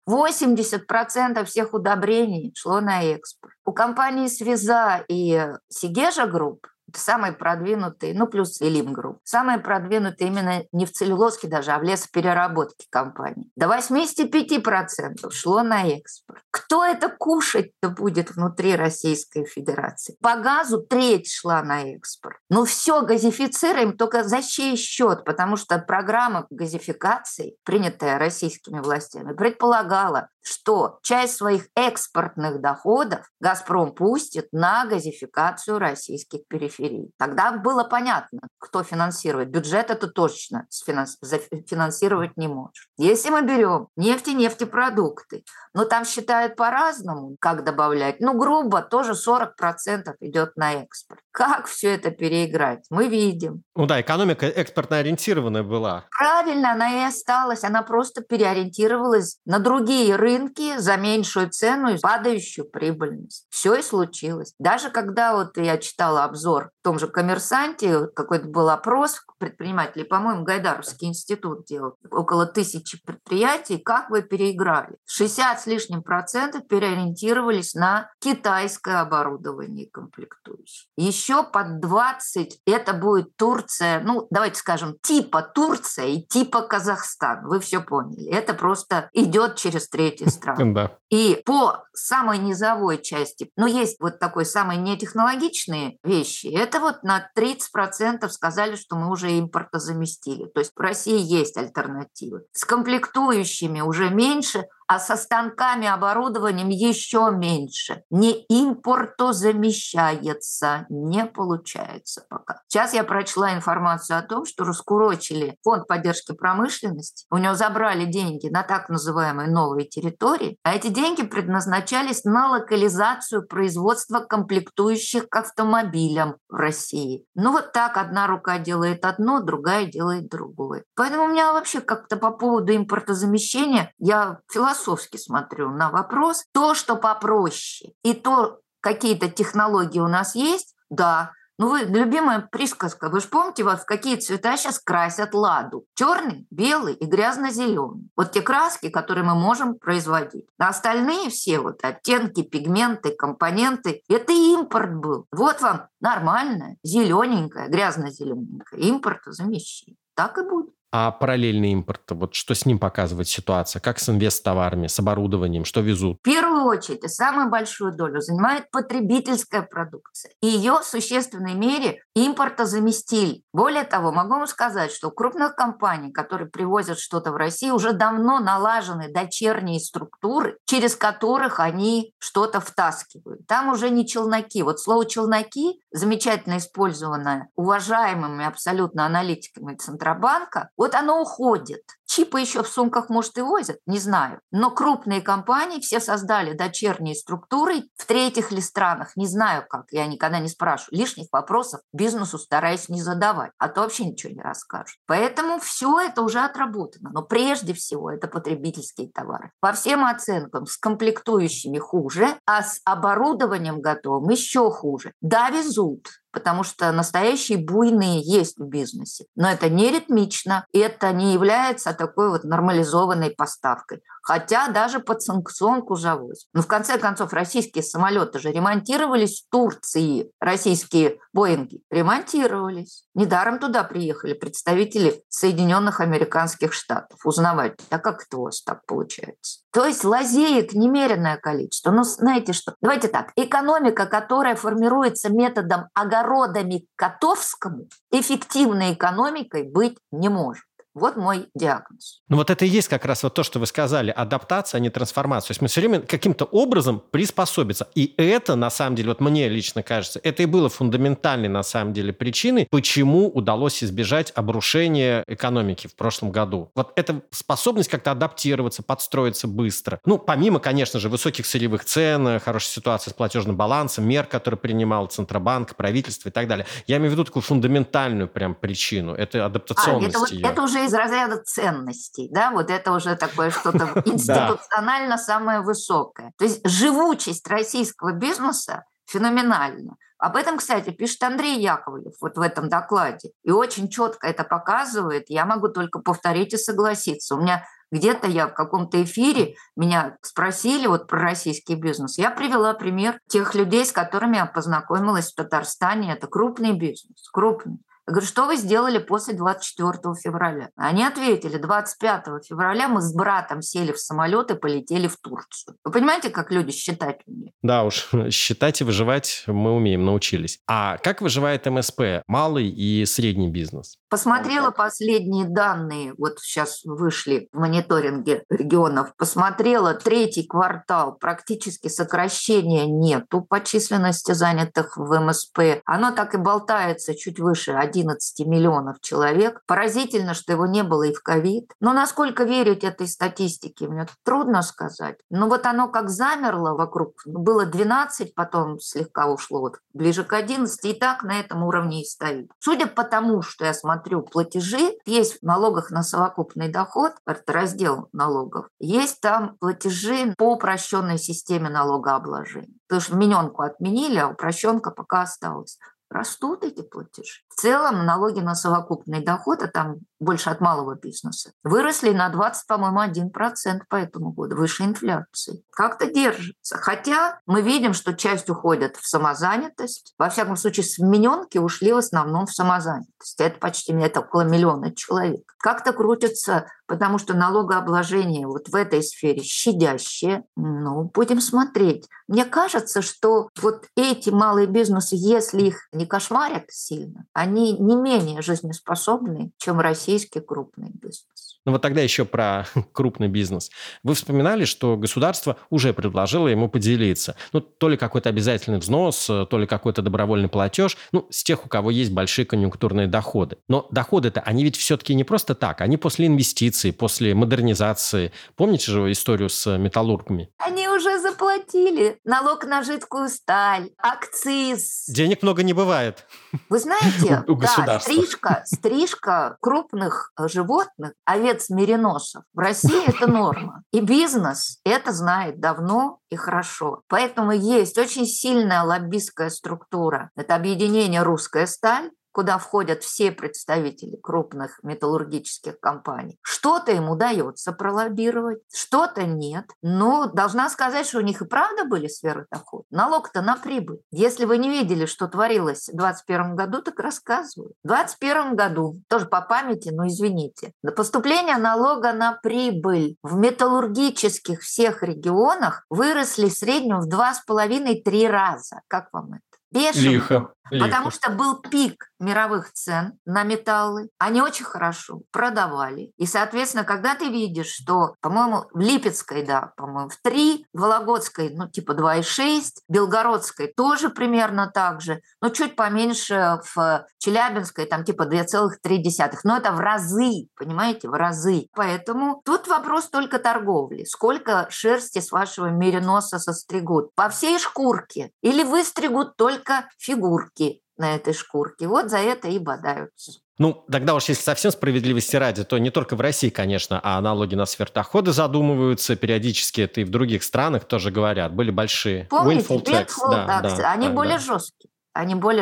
80% всех удобрений шло на экспорт. У компании «Связа» и «Сигежа Групп» самые продвинутые, ну, плюс «Элим Групп», самые продвинутые именно не в целлюлозке даже, а в лесопереработке компании. До 85% шло на экспорт. Кто это кушать-то будет внутри Российской Федерации? По газу треть шла на экспорт. Ну, все газифицируем, только за чей счет? Потому что программа газификации, принятая российскими властями, предполагала, что часть своих экспортных доходов «Газпром» пустит на газификацию российских периферий. Тогда было понятно, кто финансирует. Бюджет это точно финансировать не может. Если мы берем нефть и нефтепродукты, но там считают по-разному, как добавлять. Ну, грубо, тоже 40% идет на экспорт. Как все это переиграть? Мы видим. Ну да, экономика экспортно ориентированная была. Правильно, она и осталась. Она просто переориентировалась на другие рынки, за меньшую цену и падающую прибыльность. Все и случилось. Даже когда вот я читала обзор в том же «Коммерсанте», какой-то был опрос предпринимателей, по-моему, Гайдаровский институт делал, около 1000 предприятий, как вы переиграли. 60% с лишним переориентировались на китайское оборудование и комплектующие. Еще под 20 это будет Турция, ну, давайте скажем, типа Турция и типа Казахстан. Вы все поняли. Это просто идет через третьи страны. Да. И по самой низовой части, ну, есть вот такой самые нетехнологичные вещи, это вот на 30% сказали, что мы уже импорта заместили. То есть в России есть альтернативы. С комплектующими уже меньше, а со станками, оборудованием еще меньше. Не импортозамещается, не получается пока. Сейчас я прочла информацию о том, что раскурочили фонд поддержки промышленности, у него забрали деньги на так называемые новые территории, а эти деньги предназначались на локализацию производства комплектующих к автомобилям в России. Ну вот так одна рука делает одно, другая делает другое. Поэтому у меня вообще как-то по поводу импортозамещения, я философски смотрю на вопрос. То, что попроще, и то, какие-то технологии у нас есть, да. Ну, вы, любимая присказка, вы же помните, в какие цвета сейчас красят ладу? Черный, белый и грязно-зеленый. Вот те краски, которые мы можем производить. А остальные все вот оттенки, пигменты, компоненты, это импорт был. Вот вам нормальное, зелененькое, грязно-зелененькое импортозамещение. Так и будет. А параллельный импорт, вот что с ним показывает ситуация? Как с инвесттоварами, с оборудованием, что везут? В первую очередь, самую большую долю занимает потребительская продукция. И ее в существенной мере импортозаместили. Более того, могу вам сказать, что у крупных компаний, которые привозят что-то в Россию, уже давно налажены дочерние структуры, через которых они что-то втаскивают. Там уже не челноки. Вот слово «челноки», замечательно использованное уважаемыми абсолютно аналитиками Центробанка, вот оно уходит. Чипы еще в сумках, может, и возят, не знаю. Но крупные компании все создали дочерние структуры в третьих ли странах. Не знаю как, я никогда не спрашиваю. Лишних вопросов бизнесу стараюсь не задавать, а то вообще ничего не расскажут. Поэтому все это уже отработано. Но прежде всего это потребительские товары. По всем оценкам с комплектующими хуже, а с оборудованием готовым еще хуже. Да, везут. Потому что настоящие буйные есть в бизнесе. Но это не ритмично, и это не является такой вот нормализованной поставкой. Хотя даже под санкционку завозят. Но в конце концов российские самолеты же ремонтировались в Турции. Российские «Боинги» ремонтировались. Недаром туда приехали представители Соединенных Американских Штатов узнавать, а как это у вас так получается. То есть лазеек немереное количество. Но знаете что? Давайте так. Экономика, которая формируется методом огородами Котовскому, эффективной экономикой быть не может. Вот мой диагноз. Ну вот это и есть как раз вот то, что вы сказали, адаптация, а не трансформация. То есть мы все время каким-то образом приспособиться. И это, на самом деле, вот мне лично кажется, это и было фундаментальной, на самом деле, причиной, почему удалось избежать обрушения экономики в прошлом году. Вот эта способность как-то адаптироваться, подстроиться быстро. Ну, помимо, конечно же, высоких сырьевых цен, хорошей ситуации с платежным балансом, мер, которые принимал Центробанк, правительство и так далее. Я имею в виду такую фундаментальную прям причину. Это адаптационность ее. Это уже из разряда ценностей, да, вот это уже такое что-то институционально самое высокое. То есть живучесть российского бизнеса феноменальна. Об этом, кстати, пишет Андрей Яковлев вот в этом докладе. И очень четко это показывает. Я могу только повторить и согласиться. У меня где-то я в каком-то эфире, меня спросили вот про российский бизнес. Я привела пример тех людей, с которыми я познакомилась в Татарстане. Это крупный бизнес, крупный. Я говорю, что вы сделали после 24 февраля? Они ответили, 25 февраля мы с братом сели в самолет и полетели в Турцию. Вы понимаете, как люди считать умеют? Да уж, считать и выживать мы умеем, научились. А как выживает МСП, малый и средний бизнес? Посмотрела последние данные, вот сейчас вышли в мониторинге регионов, посмотрела третий квартал, практически сокращения нету по численности занятых в МСП. Оно так и болтается чуть выше 11 миллионов человек. Поразительно, что его не было и в ковид. Но насколько верить этой статистике, мне трудно сказать. Но вот оно как замерло вокруг. Было 12, потом слегка ушло вот ближе к 11, и так на этом уровне и стоит. Судя по тому, что я смотрю, платежи, есть в налогах на совокупный доход, это раздел налогов, есть там платежи по упрощенной системе налогообложения. Потому что минёнку отменили, а упрощенка пока осталась. Растут эти платежи. В целом налоги на совокупный доход, а там больше от малого бизнеса, выросли на 20, по-моему, 1% по этому году, выше инфляции. Как-то держится. Хотя мы видим, что часть уходит в самозанятость. Во всяком случае, сменёнки ушли в основном в самозанятость. Это почти около миллиона человек. Как-то крутится, потому что налогообложение вот в этой сфере щадящее. Ну, будем смотреть. Мне кажется, что вот эти малые бизнесы, если их не кошмарят сильно, они не менее жизнеспособны, чем российский крупный бизнес. Ну вот тогда еще про крупный бизнес. Вы вспоминали, что государство уже предложило ему поделиться. Ну, то ли какой-то обязательный взнос, то ли какой-то добровольный платеж. Ну, с тех, у кого есть большие конъюнктурные доходы. Но доходы-то, они ведь все-таки не просто так. Они после инвестиций, после модернизации. Помните же историю с металлургами? Они уже заплатили налог на жидкую сталь, акциз. Денег много не бывает. Вы знаете, да, стрижка крупных животных, овец-мериносов в России – это норма. И бизнес это знает давно и хорошо. Поэтому есть очень сильная лоббистская структура. Это объединение «Русская сталь», куда входят все представители крупных металлургических компаний. Что-то им удается пролоббировать, что-то нет. Но должна сказать, что у них и правда были сверхдоходы. Налог-то на прибыль. Если вы не видели, что творилось в 2021 году, так рассказываю. В 2021 году, тоже по памяти, но извините, до поступления налога на прибыль в металлургических всех регионах выросли в среднем в 2,5-3 раза. Как вам это? Бешено. Потому что был пик мировых цен на металлы. Они очень хорошо продавали. И, соответственно, когда ты видишь, что, по-моему, в Липецкой, да, по-моему, в 3, в Вологодской, ну, типа 2,6, Белгородской тоже примерно так же, но чуть поменьше в Челябинской, там, типа 2,3. Но это в разы, понимаете, в разы. Поэтому тут вопрос только торговли. Сколько шерсти с вашего мериноса состригут? По всей шкурке? Или выстригут только фигурки на этой шкурке? Вот за это и бодаются. Ну, тогда уж если совсем справедливости ради, то не только в России, конечно, а налоги на сверхдоходы задумываются. Периодически это и в других странах тоже говорят. Были большие. Помните, windfall tax. Они более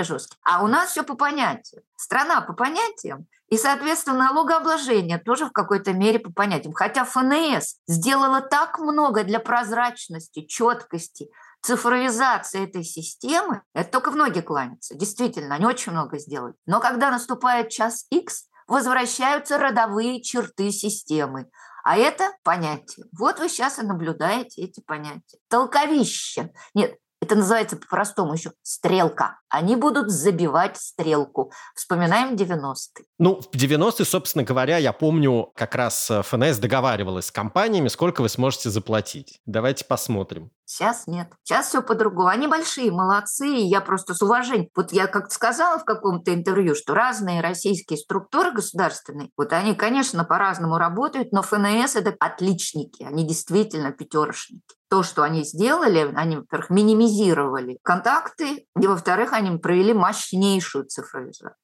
жесткие. А у нас все по понятиям. Страна по понятиям, и, соответственно, налогообложение тоже в какой-то мере по понятиям. Хотя ФНС сделала так много для прозрачности, четкости, цифровизация этой системы, это только в ноги кланяется. Действительно, они очень много сделали. Но когда наступает час X, возвращаются родовые черты системы. А это понятие. Вот вы сейчас и наблюдаете эти понятия. Толковище. Нет, Это называется по-простому еще стрелка. Они будут забивать стрелку. Вспоминаем 90-е. Ну, в 90-е, собственно говоря, я помню, как раз ФНС договаривалась с компаниями, сколько вы сможете заплатить. Давайте посмотрим. Сейчас нет. Сейчас все по-другому. Они большие, молодцы. И я просто с уважением. Вот я как-то сказала в каком-то интервью, что разные российские структуры государственные, вот они, конечно, по-разному работают, но ФНС – это отличники. Они действительно пятерочники. То, что они сделали, они, во-первых, минимизировали контакты, и, во-вторых, они провели мощнейшую цифровизацию.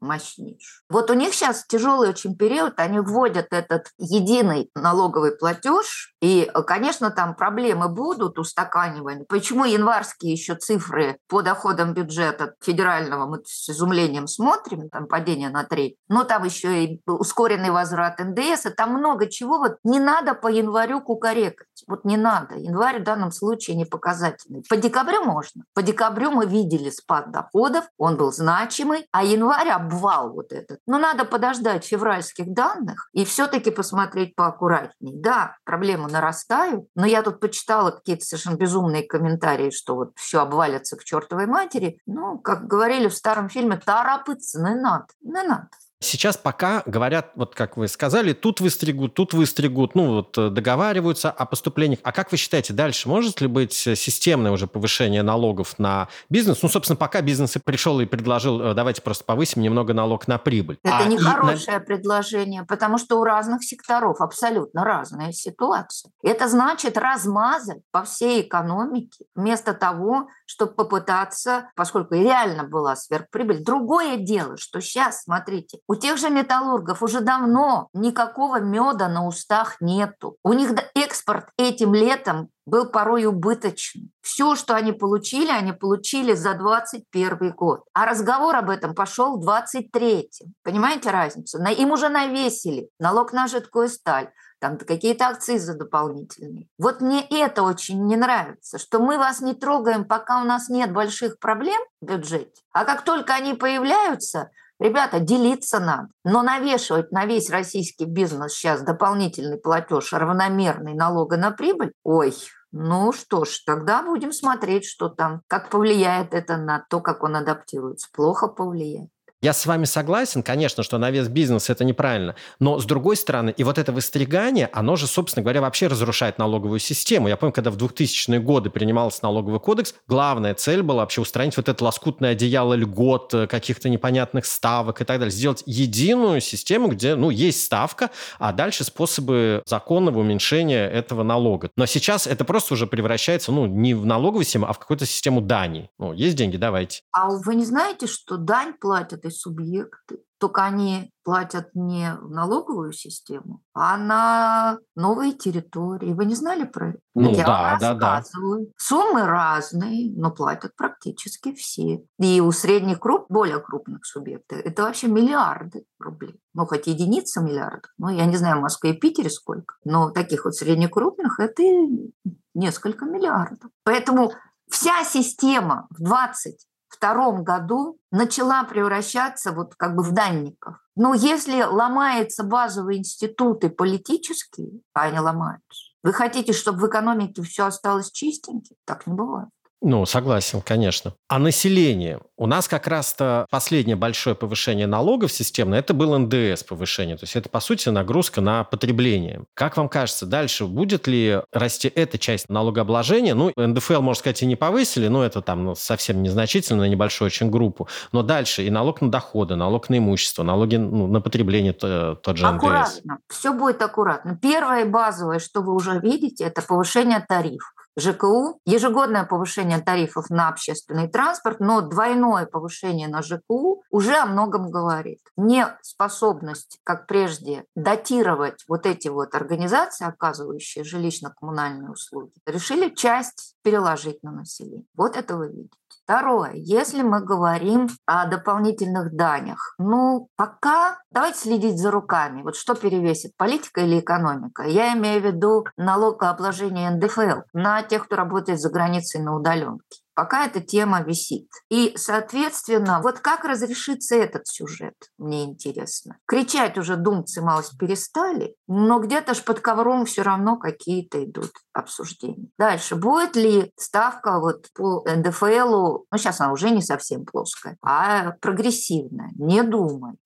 Мощнейшую. Вот у них сейчас тяжелый очень период, они вводят этот единый налоговый платеж, и, конечно, там проблемы будут устаканивания. Почему январские еще цифры по доходам бюджета федерального мы с изумлением смотрим, там падение на треть, но там еще и ускоренный возврат НДС, и там много чего. Вот не надо по январю кукарекать. Вот не надо. Январь в данном случае не показательный. По декабрю можно. По декабрю мы видели спад доходов, он был значимый, а январь обвал вот этот. Но надо подождать февральских данных и все-таки посмотреть поаккуратнее. Да, проблемы нарастают, но я тут почитала какие-то совершенно безумные комментарии, что вот все обвалится к чертовой матери. Ну, как говорили в старом фильме, торопиться не надо, не надо. Сейчас пока говорят, вот как вы сказали, тут выстригут, ну вот договариваются о поступлениях. А как вы считаете, дальше может ли быть системное уже повышение налогов на бизнес? Ну, собственно, пока бизнес и пришел и предложил, давайте просто повысим немного налог на прибыль. Это нехорошее предложение, потому что у разных секторов абсолютно разная ситуация. Это значит размазать по всей экономике вместо того, чтобы попытаться, поскольку реально была сверхприбыль. Другое дело, что сейчас, смотрите, у тех же металлургов уже давно никакого меда на устах нету. У них экспорт этим летом был порой убыточен. Все, что они получили за 2021 год. А разговор об этом пошел в 2023. Понимаете разницу? Им уже навесили налог на жидкую сталь, там какие-то акцизы дополнительные. Вот мне это очень не нравится, что мы вас не трогаем, пока у нас нет больших проблем в бюджете. А как только они появляются... Ребята, делиться надо, но навешивать на весь российский бизнес сейчас дополнительный платеж равномерный налога на прибыль, ой, ну что ж, тогда будем смотреть, что там, как повлияет это на то, как он адаптируется. Плохо повлияет. Я с вами согласен, конечно, что на вес бизнеса это неправильно, но с другой стороны, и вот это выстригание, оно же, собственно говоря, вообще разрушает налоговую систему. Я помню, когда в 2000-е годы принимался налоговый кодекс, главная цель была вообще устранить вот это лоскутное одеяло льгот, каких-то непонятных ставок и так далее, сделать единую систему, где, ну, есть ставка, а дальше способы законного уменьшения этого налога. Но сейчас это просто уже превращается, ну, не в налоговую систему, а в какую-то систему дани. Ну, есть деньги, давайте. А вы не знаете, что дань платят субъекты, только они платят не в налоговую систему, а на новые территории. Вы не знали про это? Ну, я рассказываю. Да. Суммы разные, но платят практически все. И у средних, более крупных субъектов это вообще миллиарды рублей. Ну, хоть единица миллиардов. Ну, я не знаю, в Москве и Питере сколько. Но таких вот среднекрупных это несколько миллиардов. Поэтому вся система в 2022 году начала превращаться вот как бы в данников. Но если ломаются базовые институты политические, а они ломаются, вы хотите, чтобы в экономике все осталось чистеньким? Так не бывает. Ну, согласен, конечно. А население? У нас как раз-то последнее большое повышение налогов системное, это был НДС повышение. То есть это, по сути, нагрузка на потребление. Как вам кажется, дальше будет ли расти эта часть налогообложения? Ну, НДФЛ, можно сказать, и не повысили, но это там совсем незначительно, небольшую очень группу. Но дальше и налог на доходы, налог на имущество, налоги на потребление, тот же НДС. Аккуратно. Все будет аккуратно. Первое базовое, что вы уже видите, это повышение тарифов. ЖКУ, ежегодное повышение тарифов на общественный транспорт, но двойное повышение на ЖКУ уже о многом говорит. Неспособность, как прежде, датировать вот эти вот организации, оказывающие жилищно-коммунальные услуги, решили часть переложить на население. Вот это вы видите. Второе, если мы говорим о дополнительных данях, ну, пока давайте следить за руками. Вот что перевесит, политика или экономика? Я имею в виду налогообложение НДФЛ на тех, кто работает за границей на удаленке. Пока эта тема висит. И, соответственно, вот как разрешится этот сюжет, мне интересно. Кричать уже думцы малость перестали, но где-то ж под ковром все равно какие-то идут обсуждения. Дальше. Будет ли ставка вот по НДФЛу, ну, сейчас она уже не совсем плоская, а прогрессивная? Не думаю.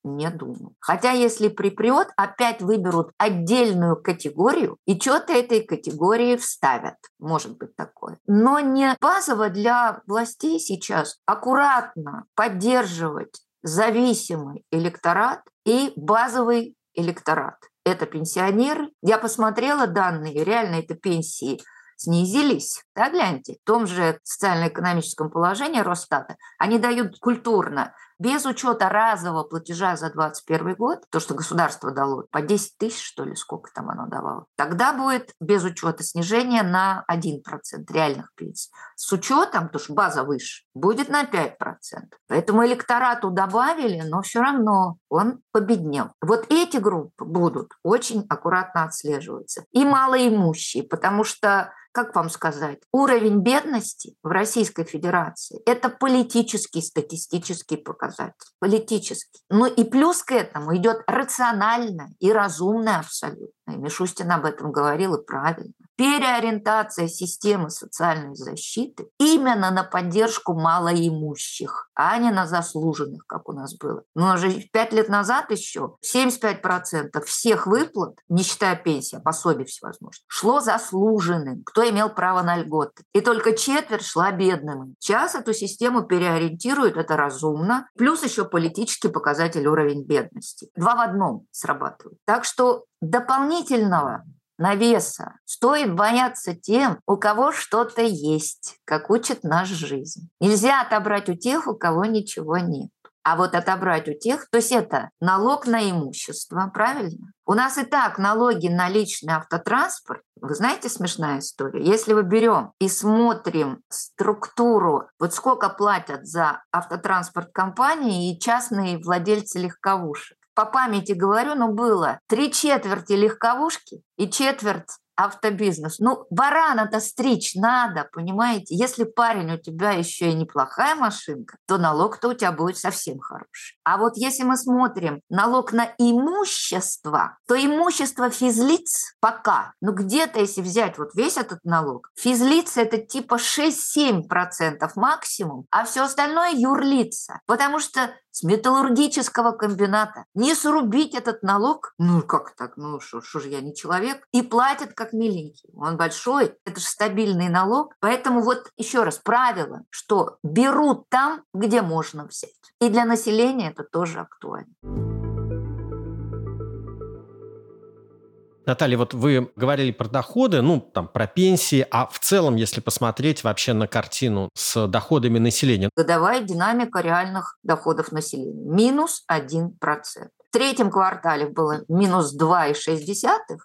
Хотя если припрет, опять выберут отдельную категорию и что-то этой категории вставят. Может быть такое. Но не базово для властей сейчас аккуратно поддерживать зависимый электорат и базовый электорат. Это пенсионеры. Я посмотрела данные, реально это пенсии снизились. Да, гляньте, в том же социально-экономическом положении Росстата они дают культурно, без учета разового платежа за 2021 год, то, что государство дало, по 10 тысяч, что ли, сколько там оно давало, тогда будет без учета снижение на 1% реальных пенсий. С учетом, потому что база выше, будет на 5%. Поэтому электорату добавили, но все равно он победнел. Вот эти группы будут очень аккуратно отслеживаться. И малоимущие, потому что, как вам сказать, уровень бедности в Российской Федерации – это политический статистический показатель. Политический. Ну и плюс к этому идет рациональное и разумное абсолютно. И Мишустин об этом говорил, и правильно. Переориентация системы социальной защиты именно на поддержку малоимущих, а не на заслуженных, как у нас было. Но уже 5 лет назад еще 75% всех выплат, не считая пенсии, пособий всевозможных, шло заслуженным, кто имел право на льготы. И только четверть шла бедным. Сейчас эту систему переориентируют, это разумно. Плюс еще политический показатель уровень бедности. 2 в 1 срабатывают. Так что дополнительного навеса стоит бояться тем, у кого что-то есть, как учит наша жизнь. Нельзя отобрать у тех, у кого ничего нет. А вот отобрать у тех, то есть это налог на имущество, правильно? У нас и так налоги на личный автотранспорт. Вы знаете, смешная история. Если мы берем и смотрим структуру, вот сколько платят за автотранспорт компании и частные владельцы легковушек. По памяти говорю, но было 3/4 легковушки и 1/4 автобизнес. Ну, барана-то стричь надо, понимаете? Если парень у тебя еще и неплохая машинка, то налог-то у тебя будет совсем хороший. А вот если мы смотрим налог на имущество, то имущество физлиц пока, ну где-то если взять вот весь этот налог, физлиц это типа 6-7% максимум, а все остальное юрлица. Потому что с металлургического комбината не срубить этот налог, ну как так, ну что же я не человек, и платят как миленький. Он большой, это же стабильный налог. Поэтому вот еще раз правило, что берут там, где можно взять. И для населения это тоже актуально. Наталья, вот вы говорили про доходы, ну, там, про пенсии, а в целом, если посмотреть вообще на картину с доходами населения. Годовая динамика реальных доходов населения. -1%. В третьем квартале было -2,6,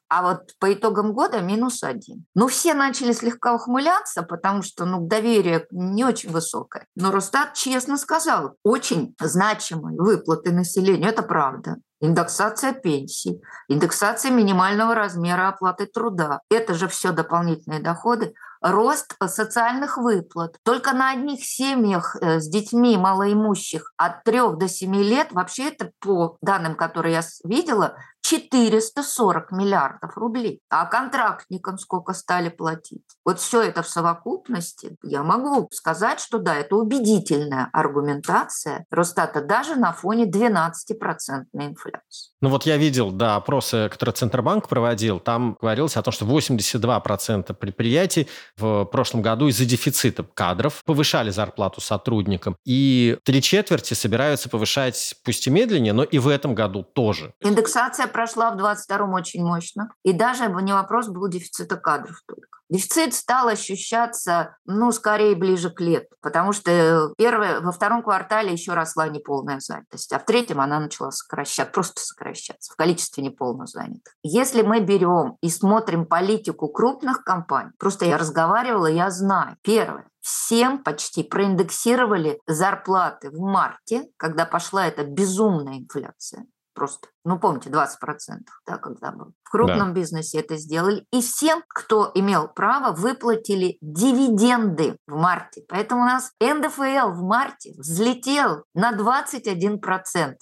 а вот по итогам года -1. Ну, все начали слегка ухмыляться, потому что, ну, доверие не очень высокое. Но Росстат честно сказал, очень значимые выплаты населению, это правда. Индексация пенсий, индексация минимального размера оплаты труда. Это же все дополнительные доходы. Рост социальных выплат. Только на одних семьях с детьми малоимущих от 3 до 7 лет, вообще это по данным, которые я видела, 440 миллиардов рублей. А контрактникам сколько стали платить? Вот все это в совокупности. Я могу сказать, что да, это убедительная аргументация Росстата даже на фоне 12% инфляции. Ну вот я видел, да, опросы, которые Центробанк проводил, там говорилось о том, что 82% предприятий в прошлом году из-за дефицита кадров повышали зарплату сотрудникам. И 3/4 собираются повышать, пусть и медленнее, но и в этом году тоже. Индексация прошла в 2022-м очень мощно. И даже не вопрос был дефицита кадров только. Дефицит стал ощущаться, ну, скорее ближе к лету, потому что во втором квартале еще росла неполная занятость, а в третьем она начала сокращаться в количестве неполно занятых. Если мы берем и смотрим политику крупных компаний, просто я разговаривала, я знаю, первое, всем почти проиндексировали зарплаты в марте, когда пошла эта безумная инфляция. просто. Ну, помните, 20%, да, когда был. В крупном бизнесе это сделали. И всем, кто имел право, выплатили дивиденды в марте. Поэтому у нас НДФЛ в марте взлетел на 21%,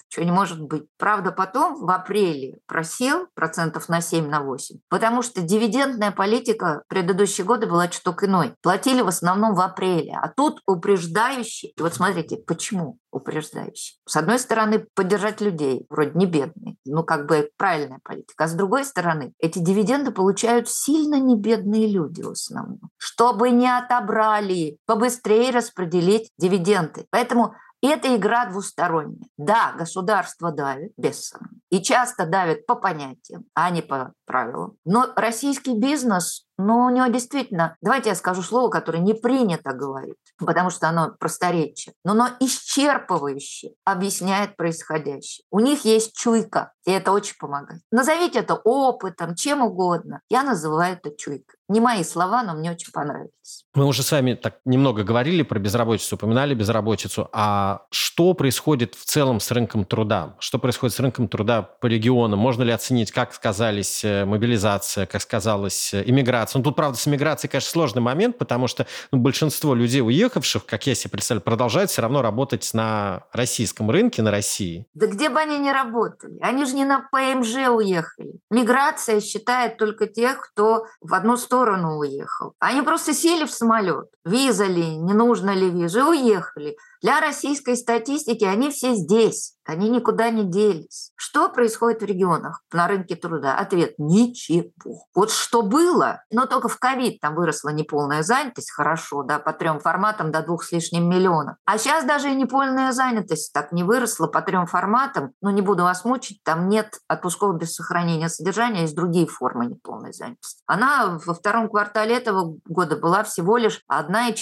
что не может быть. Правда, потом в апреле просел процентов на 7, на 8, потому что дивидендная политика в предыдущие годы была чуток иной. Платили в основном в апреле, а тут упреждающий. Вот смотрите, почему упреждающий? С одной стороны, поддержать людей, вроде не бедные, ну как бы правильная политика, а с другой стороны, эти дивиденды получают сильно не бедные люди в основном, чтобы не отобрали, побыстрее распределить дивиденды. Поэтому это игра двусторонняя. Да, государство давит, без сомнений. И часто давит по понятиям, а не по правилам. Но российский бизнес, ну, у него действительно, давайте я скажу слово, которое не принято говорить, потому что оно просторечие, но оно исчерпывающе объясняет происходящее. У них есть чуйка, и это очень помогает. Назовите это опытом, чем угодно. Я называю это чуйкой. Не мои слова, но мне очень понравились. Мы уже с вами так немного говорили про безработицу, упоминали безработицу. А что происходит в целом с рынком труда? Что происходит с рынком труда по регионам? Можно ли оценить, как сказались мобилизация, как сказалась иммиграция? Ну, тут, правда, с иммиграцией, конечно, сложный момент, потому что большинство людей, уехавших, как я себе представляю, продолжают все равно работать на российском рынке, на России. Да где бы они ни работали? Они же не на ПМЖ уехали. Миграция считает только тех, кто в одну сторону уехал. Они просто сели в самолет, виза ли, не нужно ли виза, и уехали. Для российской статистики они все здесь, они никуда не делись. Что происходит в регионах на рынке труда? Ответ – ничего. Вот что было, но только в ковид там выросла неполная занятость, хорошо, да, по 3 форматам до 2,5 миллиона. А сейчас даже и неполная занятость так не выросла по 3 форматам, но не буду вас мучить, там нет отпусков без сохранения содержания, есть другие формы неполной занятости. Она во втором квартале этого года была всего лишь 1,4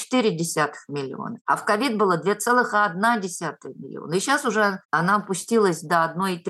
миллиона, а в ковид было 2,1 миллиона. И сейчас уже она опустилась до 1,3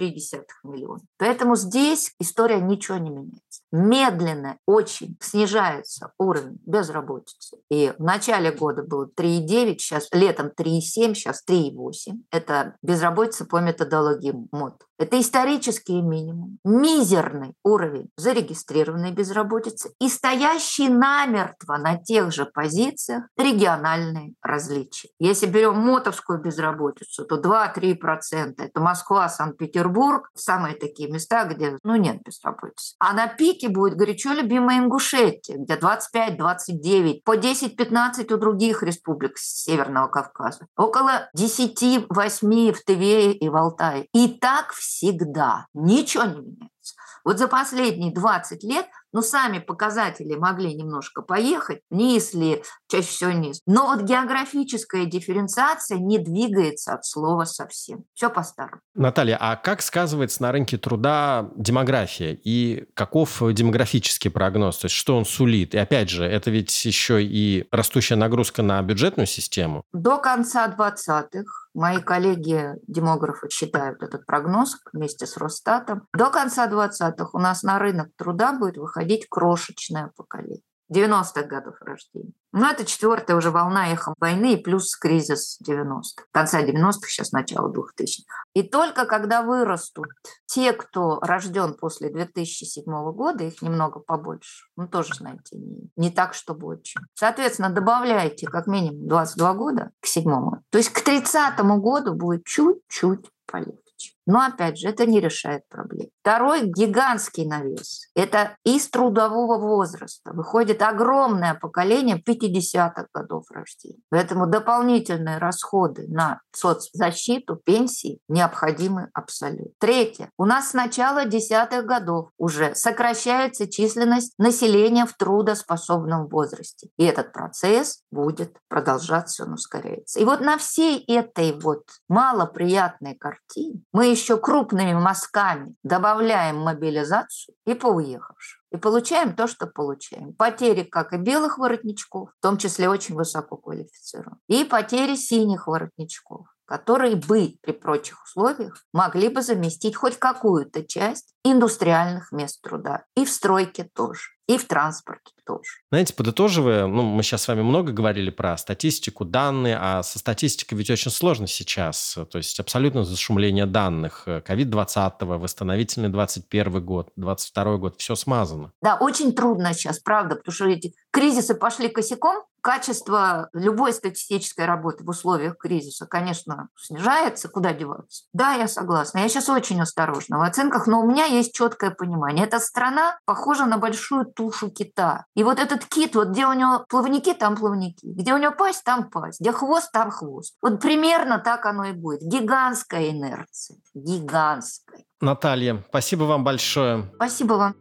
миллиона. Поэтому здесь история ничего не меняется. Медленно очень снижается уровень безработицы. И в начале года было 3,9, сейчас летом 3,7, сейчас 3,8. Это безработица по методологии МОД. Это исторический минимум, мизерный уровень зарегистрированной безработицы и стоящие намертво на тех же позициях региональные различия. Если берем мотовскую безработицу, то 2-3%. Это Москва, Санкт-Петербург, самые такие места, где ну, нет безработицы. А на пике будет горячо любимая Ингушетия, где 25-29, по 10-15 у других республик Северного Кавказа, около 10-8 в Тыве и в Алтае. И так всегда. Ничего не меняется. Вот за последние 20 лет, ну, сами показатели могли немножко поехать, вниз ли, чаще всего вниз. Но вот географическая дифференциация не двигается от слова совсем. Все по-старому. Наталья, а как сказывается на рынке труда демография? И каков демографический прогноз? То есть что он сулит? И опять же, это ведь еще и растущая нагрузка на бюджетную систему. До конца 20-х мои коллеги-демографы считают этот прогноз вместе с Росстатом. До конца 20-х у нас на рынок труда будет выходить крошечное поколение 90-х годов рождения. Но это 4-я уже волна эхом войны и плюс кризис 90-х. Конца 90-х, сейчас начало 2000-х. И только когда вырастут те, кто рожден после 2007 года, их немного побольше, ну тоже, знаете, не так, чтобы очень. Соответственно, добавляйте как минимум 22 года к 7-му. То есть к 30-му году будет чуть-чуть полегче. Но, опять же, это не решает проблем. Второй гигантский навес – это из трудового возраста. Выходит огромное поколение 50-х годов рождения. Поэтому дополнительные расходы на соцзащиту, пенсии необходимы абсолютно. Третье. У нас с начала 10-х годов уже сокращается численность населения в трудоспособном возрасте. И этот процесс будет продолжаться, он ускоряется. И вот на всей этой вот малоприятной картине мы еще крупными мазками добавляем мобилизацию и поуехавших. И получаем то, что получаем. Потери, как и белых воротничков, в том числе очень высоко квалифицированных, и потери синих воротничков, которые бы при прочих условиях могли бы заместить хоть какую-то часть индустриальных мест труда. И в стройке тоже, и в транспорте. тоже. Знаете, подытоживая, мы сейчас с вами много говорили про статистику, данные, а со статистикой ведь очень сложно сейчас. То есть абсолютно зашумление данных. COVID-20, восстановительный 21 год, 22 год, все смазано. Да, очень трудно сейчас, правда, потому что эти кризисы пошли косяком. Качество любой статистической работы в условиях кризиса, конечно, снижается. Куда деваться? Да, я согласна. Я сейчас очень осторожна в оценках, но у меня есть четкое понимание. Эта страна похожа на большую тушу кита. И вот этот кит, вот где у него плавники, там плавники. Где у него пасть, там пасть. Где хвост, там хвост. Вот примерно так оно и будет. Гигантская инерция. Гигантская. Наталья, спасибо вам большое. Спасибо вам.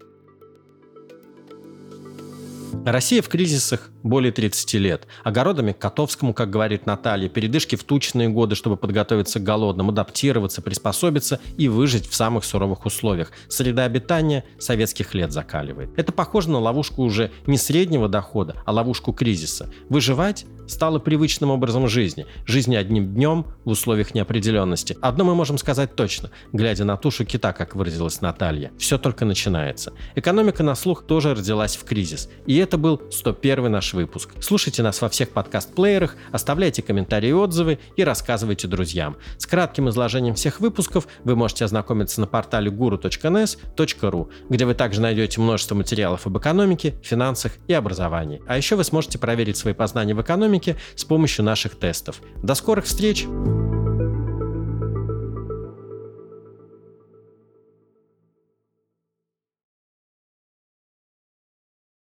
Россия в кризисах более 30 лет. Огородами к Котовскому, как говорит Наталья, передышки в тучные годы, чтобы подготовиться к голодным, адаптироваться, приспособиться и выжить в самых суровых условиях. Среда обитания советских лет закаливает. Это похоже на ловушку уже не среднего дохода, а ловушку кризиса. Выживать стало привычным образом жизни. Жизни одним днем в условиях неопределенности. Одно мы можем сказать точно, глядя на тушу кита, как выразилась Наталья. Все только начинается. Экономика на слух тоже родилась в кризис. И это был 101-й наш выпуск. Слушайте нас во всех подкаст-плеерах, оставляйте комментарии и отзывы и рассказывайте друзьям. С кратким изложением всех выпусков вы можете ознакомиться на портале guru.ns.ru, где вы также найдете множество материалов об экономике, финансах и образовании. А еще вы сможете проверить свои познания в экономике с помощью наших тестов. До скорых встреч!